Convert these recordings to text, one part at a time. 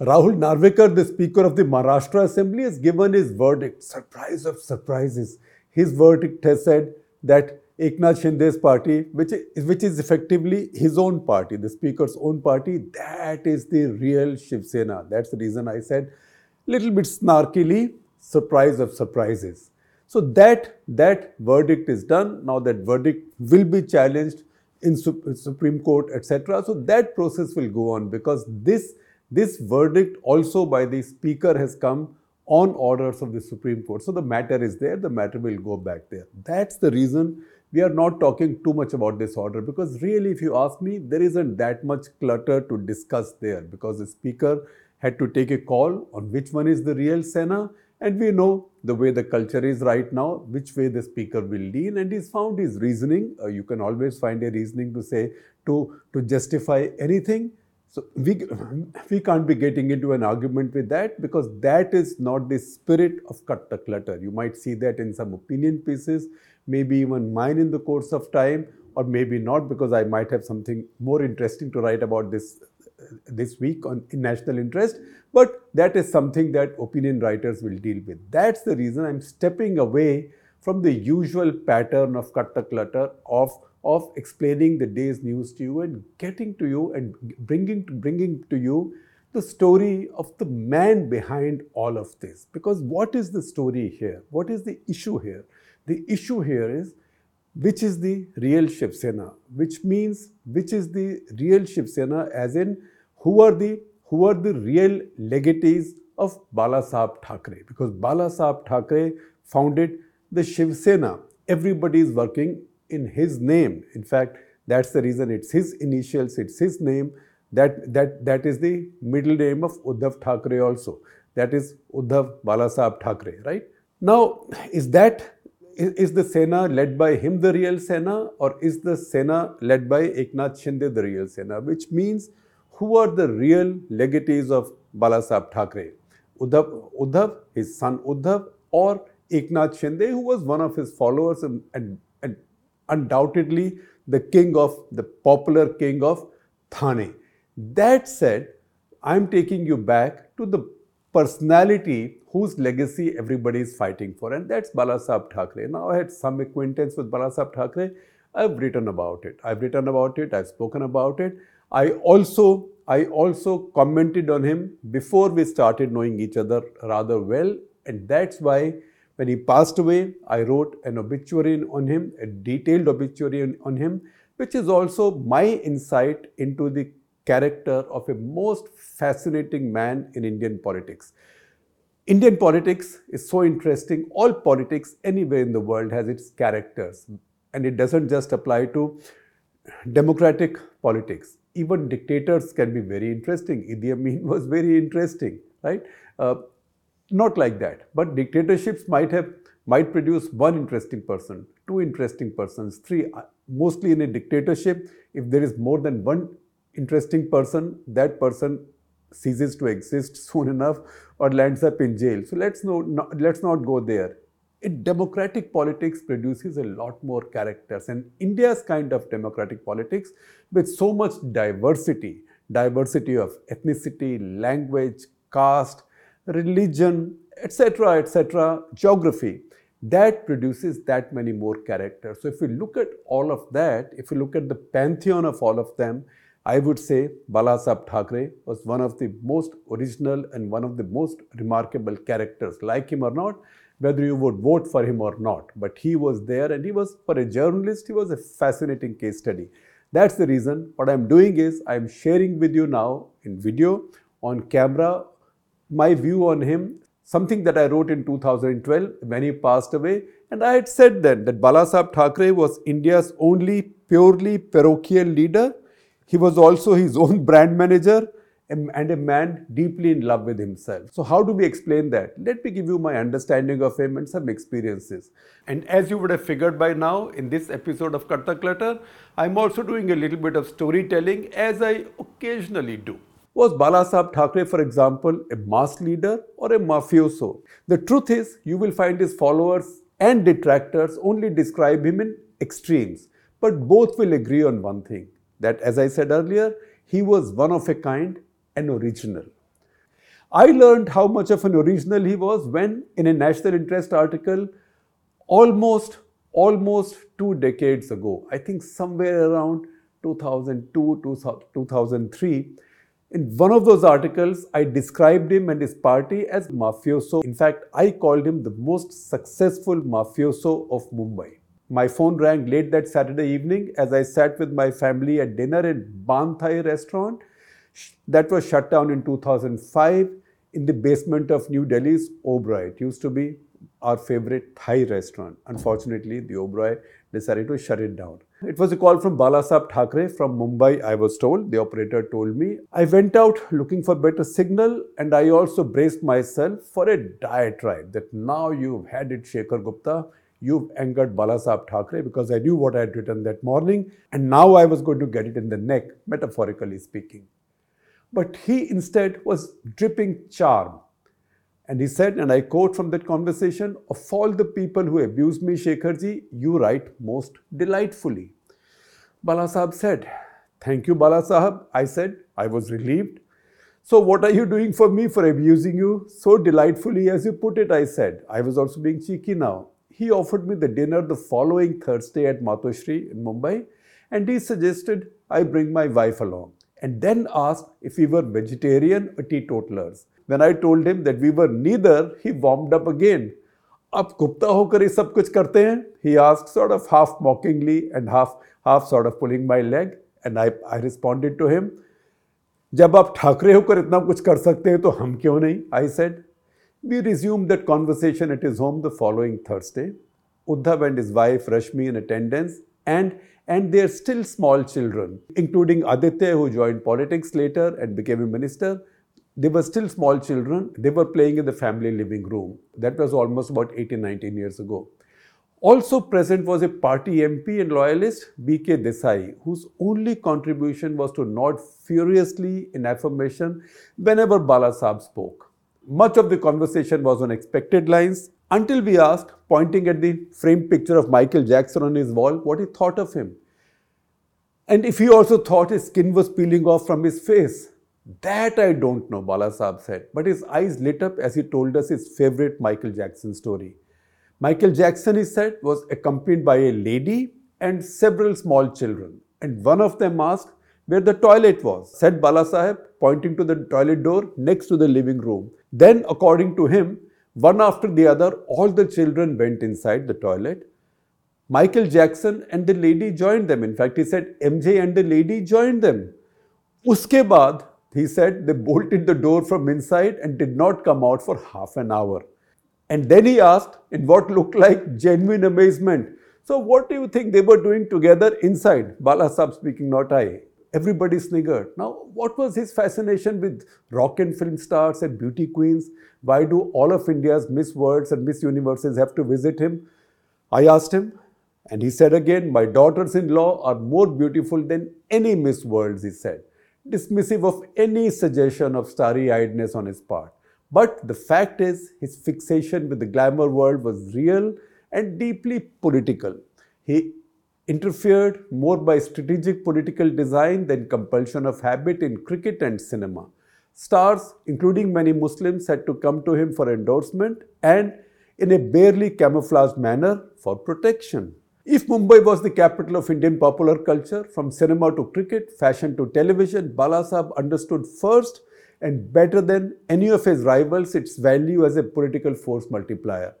Rahul Narvekar, the Speaker of the Maharashtra Assembly, has given his verdict. Surprise of surprises. His verdict has said that Eknath Shinde's party, which is effectively his own party, the Speaker's own party, that is the real Shiv Sena. That's the reason I said, little bit snarkily, surprise of surprises. So that verdict is done. Now that verdict will be challenged in Supreme Court, etc. So that process will go on, because this verdict also by the Speaker has come on orders of the Supreme Court. So the matter is there, the matter will go back there. That's the reason we are not talking too much about this order, because really, if you ask me, there isn't that much clutter to discuss there, because the Speaker had to take a call on which one is the real Sena, and we know the way the culture is right now, which way the Speaker will lean, and he's found his reasoning. You can always find a reasoning to say, to justify anything. So we can't be getting into an argument with that, because that is not the spirit of Cut the Clutter. You might see that in some opinion pieces, maybe even mine in the course of time, or maybe not, because I might have something more interesting to write about this week on National Interest. But that is something that opinion writers will deal with. That's the reason I'm stepping away from the usual pattern of Cut the Clutter of explaining the day's news to you and getting to you and bringing to you the story of the man behind all of this. Because what is the story here? What is the issue here? The issue here is, which is the real Shiv Sena? Which means, which is the real Shiv Sena, as in, who are the real legatees of Balasaheb Thackeray? Because Balasaheb Thackeray founded the Shiv Sena. Everybody is working in his name. In fact, that's the reason it's his initials, it's his name. That is the middle name of Uddhav Thackeray also. That is Uddhav Balasaheb Thackeray, right? Now, is the Sena led by him the real Sena, or is the Sena led by Eknath Shinde the real Sena? Which means, who are the real legatees of Balasaheb Thackeray? Uddhav, his son Uddhav, or Eknath Shinde, who was one of his followers and undoubtedly the popular king of Thane. That said, I'm taking you back to the personality whose legacy everybody is fighting for, and that's Balasaheb Thackeray. Now, I had some acquaintance with Balasaheb Thackeray. I've written about it, I've spoken about it. I also commented on him before we started knowing each other rather well, and that's why when he passed away, I wrote an obituary on him, a detailed obituary on him, which is also my insight into the character of a most fascinating man in Indian politics. Indian politics is so interesting. All politics anywhere in the world has its characters, and it doesn't just apply to democratic politics. Even dictators can be very interesting. Idi Amin was very interesting, right? Not like that, but dictatorships might produce one interesting person, two interesting persons, three. Mostly in a dictatorship, if there is more than one interesting person, that person ceases to exist soon enough or lands up in jail. So let's not go there. Democratic politics produces a lot more characters, and India's kind of democratic politics, with so much diversity of ethnicity, language, caste, religion, etc., geography, that produces that many more characters. So if you look at all of that, if you look at the pantheon of all of them, I would say Balasaheb Thackeray was one of the most original and one of the most remarkable characters, like him or not, whether you would vote for him or not. But he was there, and he was, for a journalist, he was a fascinating case study. That's the reason what I'm doing is I'm sharing with you now in video, on camera, my view on him, something that I wrote in 2012 when he passed away. And I had said then that Balasaheb Thackeray was India's only purely parochial leader. He was also his own brand manager and a man deeply in love with himself. So how do we explain that? Let me give you my understanding of him and some experiences. And as you would have figured by now, in this episode of Cut the Clutter, I'm also doing a little bit of storytelling, as I occasionally do. Was Balasaheb Thackeray, for example, a mass leader or a mafioso? The truth is, you will find his followers and detractors only describe him in extremes. But both will agree on one thing. That, as I said earlier, he was one of a kind and original. I learned how much of an original he was when, in a National Interest article, almost 2 decades ago, I think somewhere around 2002 to 2003, in one of those articles, I described him and his party as mafioso. In fact, I called him the most successful mafioso of Mumbai. My phone rang late that Saturday evening as I sat with my family at dinner at Ban Thai restaurant that was shut down in 2005 in the basement of New Delhi's Oberoi. It used to be our favorite Thai restaurant. Unfortunately, the Oberoi decided to shut it down. It was a call from Balasaheb Thackeray from Mumbai, I was told. The operator told me. I went out looking for better signal, and I also braced myself for a diatribe that now you've had it, Shekhar Gupta. You've angered Balasaheb Thackeray, because I knew what I had written that morning, and now I was going to get it in the neck, metaphorically speaking. But he instead was dripping charm. And he said, and I quote from that conversation, "Of all the people who abuse me, Shekharji, you write most delightfully." Balasaheb said, "Thank you, Balasaheb," I said. I was relieved. "So what are you doing for me for abusing you so delightfully as you put it?" I said. I was also being cheeky now. He offered me the dinner the following Thursday at Matoshri in Mumbai, and he suggested I bring my wife along, and then asked if we were vegetarian or teetotalers. When I told him that we were neither, he warmed up again. "Ab Gupta hokar ye sab kuch karte hain?" he asked, sort of half mockingly and half sort of pulling my leg. And I responded to him, "Jab aap Thackeray hokar itna kuch kar sakte hain, to hum kyon nahi?" I said. We resumed that conversation at his home the following Thursday. Uddhav and his wife Rashmi in attendance, and their still small children, including Aditya, who joined politics later and became a minister. They were still small children. They were playing in the family living room. That was almost about 18, 19 years ago. Also present was a party MP and loyalist, BK Desai, whose only contribution was to nod furiously in affirmation whenever Balasaheb spoke. Much of the conversation was on expected lines, until we asked, pointing at the framed picture of Michael Jackson on his wall, what he thought of him. And if he also thought his skin was peeling off from his face. "That I don't know," Balasaheb said, but his eyes lit up as he told us his favorite Michael Jackson story. Michael Jackson, he said, was accompanied by a lady and several small children, and one of them asked where the toilet was, said Balasaheb, pointing to the toilet door next to the living room. Then, according to him, one after the other, all the children went inside the toilet. Michael Jackson and the lady joined them. In fact, he said MJ and the lady joined them. Uske baad, he said, they bolted the door from inside and did not come out for half an hour. And then he asked, in what looked like genuine amazement, "So what do you think they were doing together inside?" Balasaheb speaking, not I. Everybody sniggered. Now, what was his fascination with rock and film stars and beauty queens? Why do all of India's Miss Worlds and Miss Universes have to visit him? I asked him, and he said again, "My daughters-in-law are more beautiful than any Miss Worlds," he said, dismissive of any suggestion of starry-eyedness on his part. But the fact is, his fixation with the glamour world was real and deeply political. He interfered more by strategic political design than compulsion of habit in cricket and cinema. Stars, including many Muslims, had to come to him for endorsement and, in a barely camouflaged manner, for protection. If Mumbai was the capital of Indian popular culture, from cinema to cricket, fashion to television, Balasaheb understood first and better than any of his rivals its value as a political force multiplier.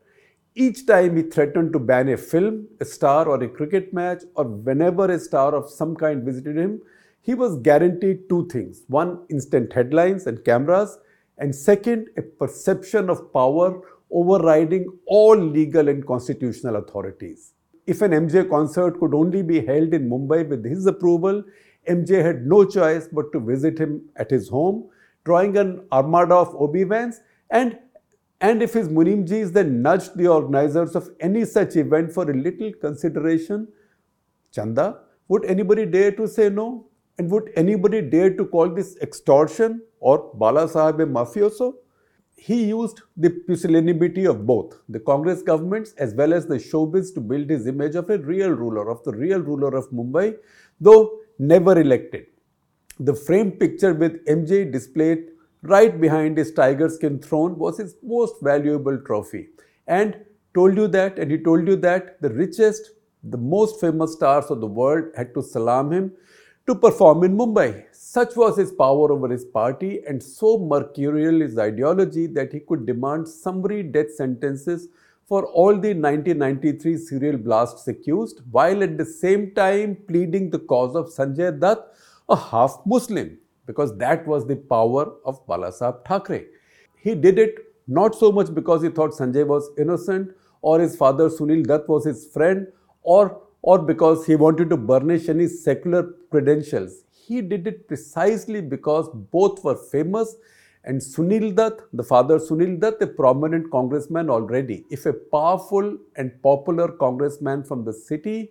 Each time he threatened to ban a film, a star or a cricket match, or whenever a star of some kind visited him, he was guaranteed two things. One, instant headlines and cameras, and second, a perception of power overriding all legal and constitutional authorities. If an MJ concert could only be held in Mumbai with his approval, MJ had no choice but to visit him at his home, drawing an armada of OB vans, and if his Munimjis then nudged the organizers of any such event for a little consideration, Chanda, would anybody dare to say no? And would anybody dare to call this extortion or Balasaheb a mafioso? He used the pusillanimity of both the Congress governments as well as the showbiz to build his image of a real ruler, of the real ruler of Mumbai, though never elected. The framed picture with MJ displayed right behind his tiger skin throne was his most valuable trophy. And he told you that the richest, the most famous stars of the world had to salam him to perform in Mumbai. Such was his power over his party and so mercurial his ideology that he could demand summary death sentences for all the 1993 serial blasts accused, while at the same time pleading the cause of Sanjay Dutt, a half-Muslim, because that was the power of Balasaheb Thackeray. He did it not so much because he thought Sanjay was innocent, or his father Sunil Dutt was his friend, or because he wanted to burnish any secular credentials. He did it precisely because both were famous, and Sunil Dutt, the father Sunil Dutt, a prominent congressman already, if a powerful and popular congressman from the city,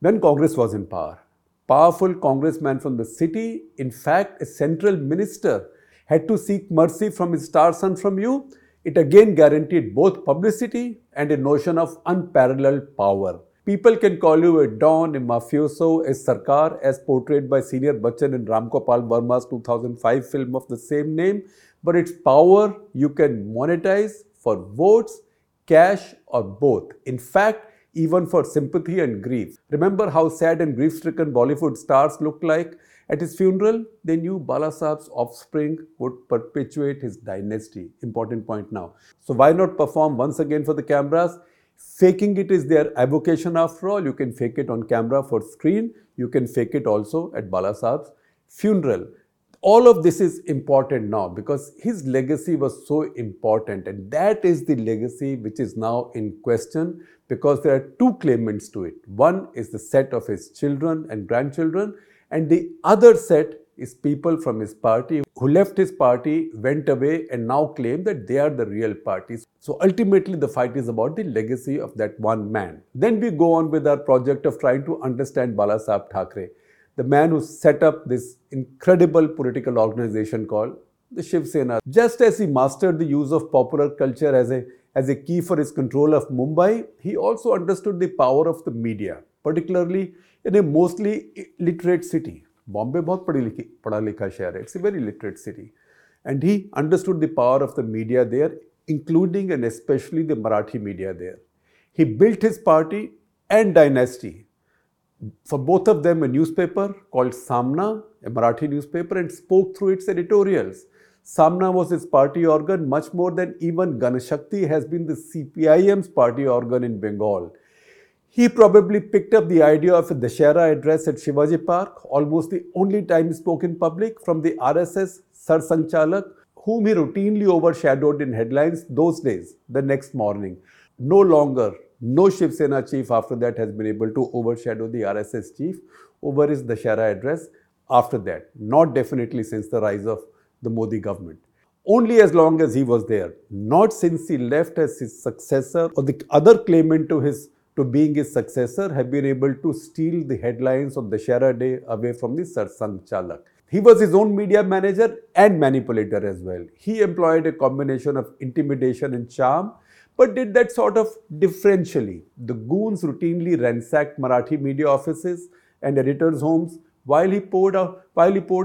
when Congress was in power. Powerful congressman from the city, in fact, a central minister had to seek mercy from his star son from you. It again guaranteed both publicity and a notion of unparalleled power. People can call you a don, a mafioso, a sarkar, as portrayed by Senior Bachchan in Ramkopal Burma's 2005 film of the same name, but its power you can monetize for votes, cash, or both. In fact, even for sympathy and grief. Remember how sad and grief-stricken Bollywood stars looked like? At his funeral, they knew Balasaheb's offspring would perpetuate his dynasty. Important point now. So why not perform once again for the cameras? Faking it is their avocation after all. You can fake it on camera for screen. You can fake it also at Balasaheb's funeral. All of this is important now because his legacy was so important, and that is the legacy which is now in question because there are two claimants to it. One is the set of his children and grandchildren, and the other set is people from his party who left his party, went away, and now claim that they are the real parties. So ultimately the fight is about the legacy of that one man. Then we go on with our project of trying to understand Balasaheb Thackeray, the man who set up this incredible political organization called the Shiv Sena. Just as he mastered the use of popular culture as a key for his control of Mumbai, he also understood the power of the media, particularly in a mostly literate city. Bombay is a very literate city. It's a very literate city. And he understood the power of the media there, including and especially the Marathi media there. He built his party and dynasty. For both of them, a newspaper called Samna, a Marathi newspaper, and spoke through its editorials. Samna was his party organ much more than even Ganashakti has been the CPIM's party organ in Bengal. He probably picked up the idea of a Dashara address at Shivaji Park, almost the only time he spoke in public, from the RSS Sarsangchalak, whom he routinely overshadowed in headlines those days, the next morning. No Shiv Sena chief after that has been able to overshadow the RSS chief over his Dashara address after that. Not definitely since the rise of the Modi government. Only as long as he was there. Not since he left as his successor or the other claimant to being his successor have been able to steal the headlines of Dashara Day away from the Sarsangchalak. He was his own media manager and manipulator as well. He employed a combination of intimidation and charm, but did that sort of differentially. The goons routinely ransacked Marathi media offices and editors' homes while he poured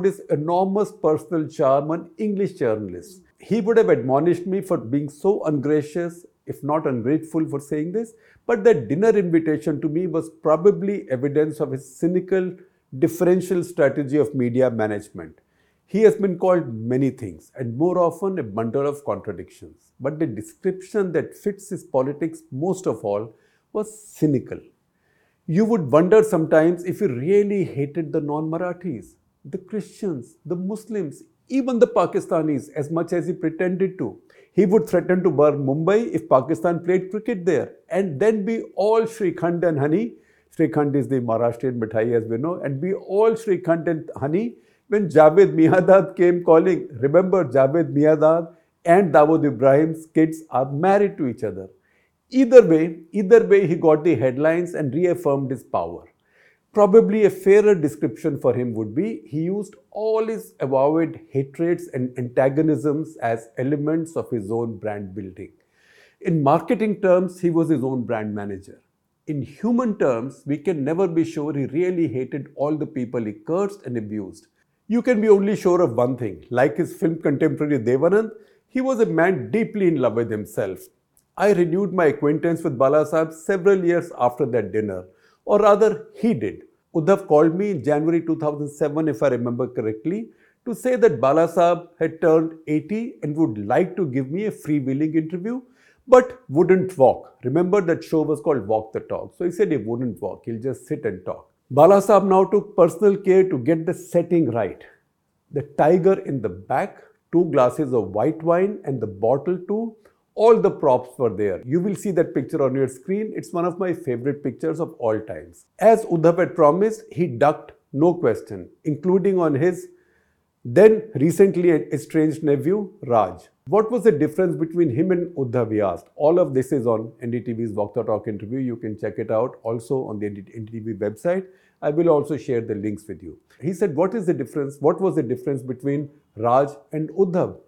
his enormous personal charm on English journalists. He would have admonished me for being so ungracious, if not ungrateful for saying this, but that dinner invitation to me was probably evidence of his cynical, differential strategy of media management. He has been called many things and more often a bundle of contradictions. But the description that fits his politics most of all was cynical. You would wonder sometimes if he really hated the non-Marathis, the Christians, the Muslims, even the Pakistanis as much as he pretended to. He would threaten to burn Mumbai if Pakistan played cricket there and then be all Shri Khand and honey. Shri Khand is the Maharashtrian mithai as we know, and be all Shri Khand and honey. When Javed Miyadad came calling, remember Javed Miyadad and Dawood Ibrahim's kids are married to each other. Either way, he got the headlines and reaffirmed his power. Probably a fairer description for him would be he used all his avowed hatreds and antagonisms as elements of his own brand building. In marketing terms, he was his own brand manager. In human terms, we can never be sure he really hated all the people he cursed and abused. you can be only sure of one thing. Like his film contemporary Devanand, he was a man deeply in love with himself. I renewed my acquaintance with Balasaheb several years after that dinner, or rather he did. Uddhav called me in January 2007, if I remember correctly, to say that Balasaheb had turned 80 and would like to give me a freewheeling interview, but wouldn't walk. Remember that show was called Walk the Talk. So he said he wouldn't walk, he'll just sit and talk. Balasaheb now took personal care to get the setting right. The tiger in the back, 2 glasses of white wine and the bottle too. All the props were there. You will see that picture on your screen. It's one of my favorite pictures of all times. As Uddhav had promised, he ducked no question, including on his then recently estranged nephew, Raj. What was the difference between him and Uddhav, he asked. All of this is on NDTV's Walk the Talk interview. You can check it out also on the NDTV website. I will also share the links with you. He said, what is the difference? What was the difference between Raj and Uddhav?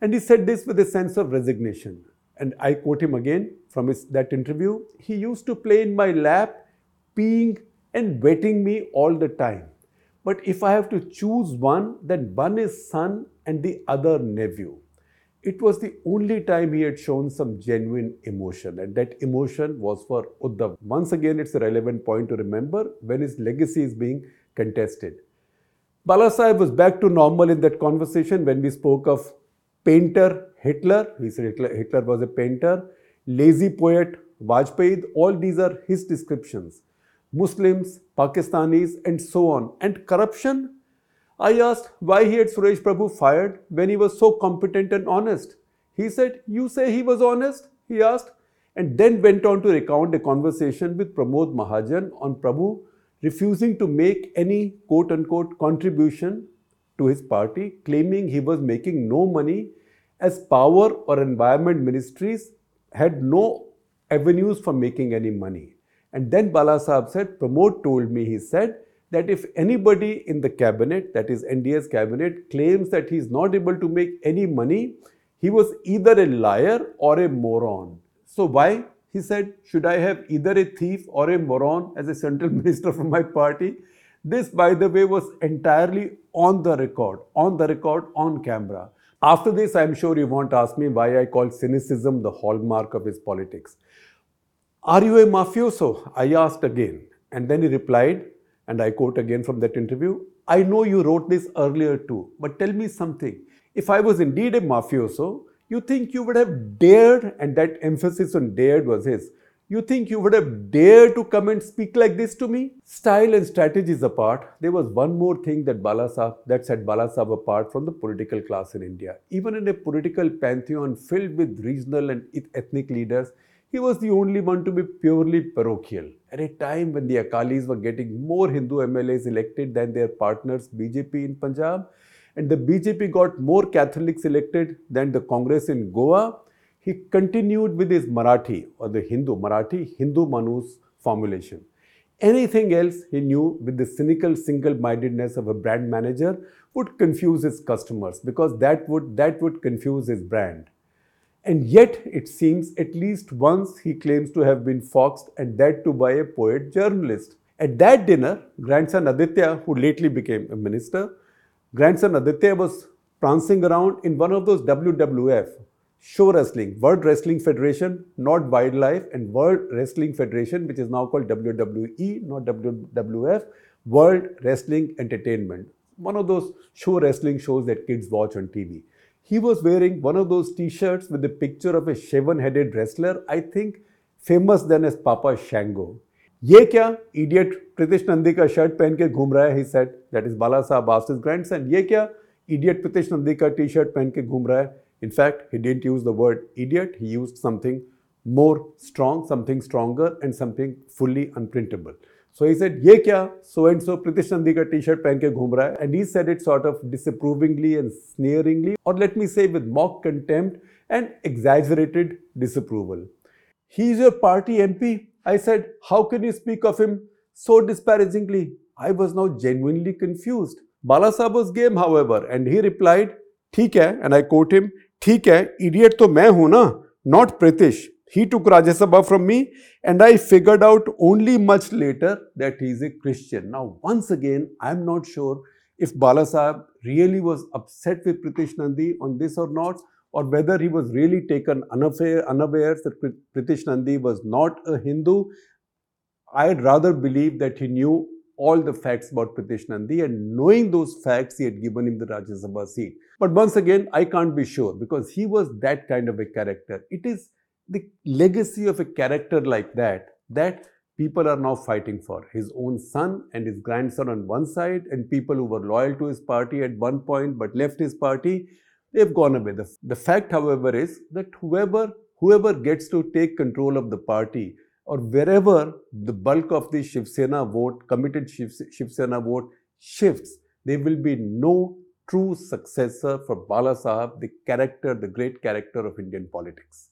And he said this with a sense of resignation. And I quote him again from that interview. He used to play in my lap, peeing and wetting me all the time. But if I have to choose one, then one is son and the other nephew. It was the only time he had shown some genuine emotion. And that emotion was for Uddhav. Once again, it's a relevant point to remember when his legacy is being contested. Balasaheb was back to normal in that conversation when we spoke of painter Hitler, he said Hitler was a painter, lazy poet Vajpayee, all these are his descriptions. Muslims, Pakistanis and so on. And corruption? I asked why he had Suresh Prabhu fired when he was so competent and honest. He said, you say he was honest? He asked, and then went on to recount a conversation with Pramod Mahajan on Prabhu refusing to make any quote-unquote contribution to his party, claiming he was making no money as power or environment ministries had no avenues for making any money. And then Balasaheb said, Pramod told me, he said, that if anybody in the cabinet, that is NDA's cabinet, claims that he is not able to make any money, he was either a liar or a moron. So why, he said, should I have either a thief or a moron as a central minister from my party? This, by the way, was entirely on the record, on camera. After this, I'm sure you won't ask me why I call cynicism the hallmark of his politics. Are you a mafioso? I asked again. And then he replied, and I quote again from that interview, I know you wrote this earlier too, but tell me something. If I was indeed a mafioso, you think you would have dared, and that emphasis on dared was his, you think you would have dared to come and speak like this to me? Style and strategies apart, there was one more thing that set Balasaheb apart from the political class in India. Even in a political pantheon filled with regional and ethnic leaders, he was the only one to be purely parochial. At a time when the Akalis were getting more Hindu MLAs elected than their partners BJP in Punjab, and the BJP got more Catholics elected than the Congress in Goa, he continued with his Marathi or the Hindu Manus formulation. Anything else he knew with the cynical single-mindedness of a brand manager would confuse his customers because that would confuse his brand. And yet it seems at least once he claims to have been foxed, and that too by a poet journalist. At that dinner, grandson Aditya, who lately became a minister, grandson Aditya was prancing around in one of those WWF, Show Wrestling, World Wrestling Federation, not Wildlife, and World Wrestling Federation, which is now called WWE, not WWF, World Wrestling Entertainment. One of those show wrestling shows that kids watch on TV. He was wearing one of those t-shirts with the picture of a shaven-headed wrestler, I think famous then as Papa Shango. Ye kya? Idiot Pritish Nandy ka shirt pehen ke ghum raha hai, he said. That is Balasaheb asked his grandson. Ye kya? Idiot Pritish Nandy ka t-shirt pehen ke ghum raha hai. In fact, he didn't use the word idiot, he used something more strong, something stronger and something fully unprintable. So he said, Ye kya? So-and-so Pritish Nandy ka t-shirt pehen ke ghum raha hai. And he said it sort of disapprovingly and sneeringly, or let me say with mock contempt and exaggerated disapproval. He's your party MP. I said, how can you speak of him so disparagingly? I was now genuinely confused. Balasaheb was game, however, and he replied, Theek hai, and I quote him, Theek hai, idiot to main hoon na, not Pritish. He took Rajya Sabha from me and I figured out only much later that he is a Christian. Now once again, I am not sure if Balasaheb really was upset with Pritish Nandy on this or not, or whether he was really taken unaware that Pritish Nandy was not a Hindu. I'd rather believe that he knew all the facts about Pritish Nandy, and knowing those facts, he had given him the Rajya Sabha seat. But once again, I can't be sure because he was that kind of a character. It is the legacy of a character like that that people are now fighting for. His own son and his grandson on one side, and people who were loyal to his party at one point but left his party, they've gone away. The fact, however, is that whoever gets to take control of the party, or wherever the bulk of the Shiv Sena vote, committed Shiv Sena vote shifts, there will be no true successor for Balasaheb, the character, the great character of Indian politics.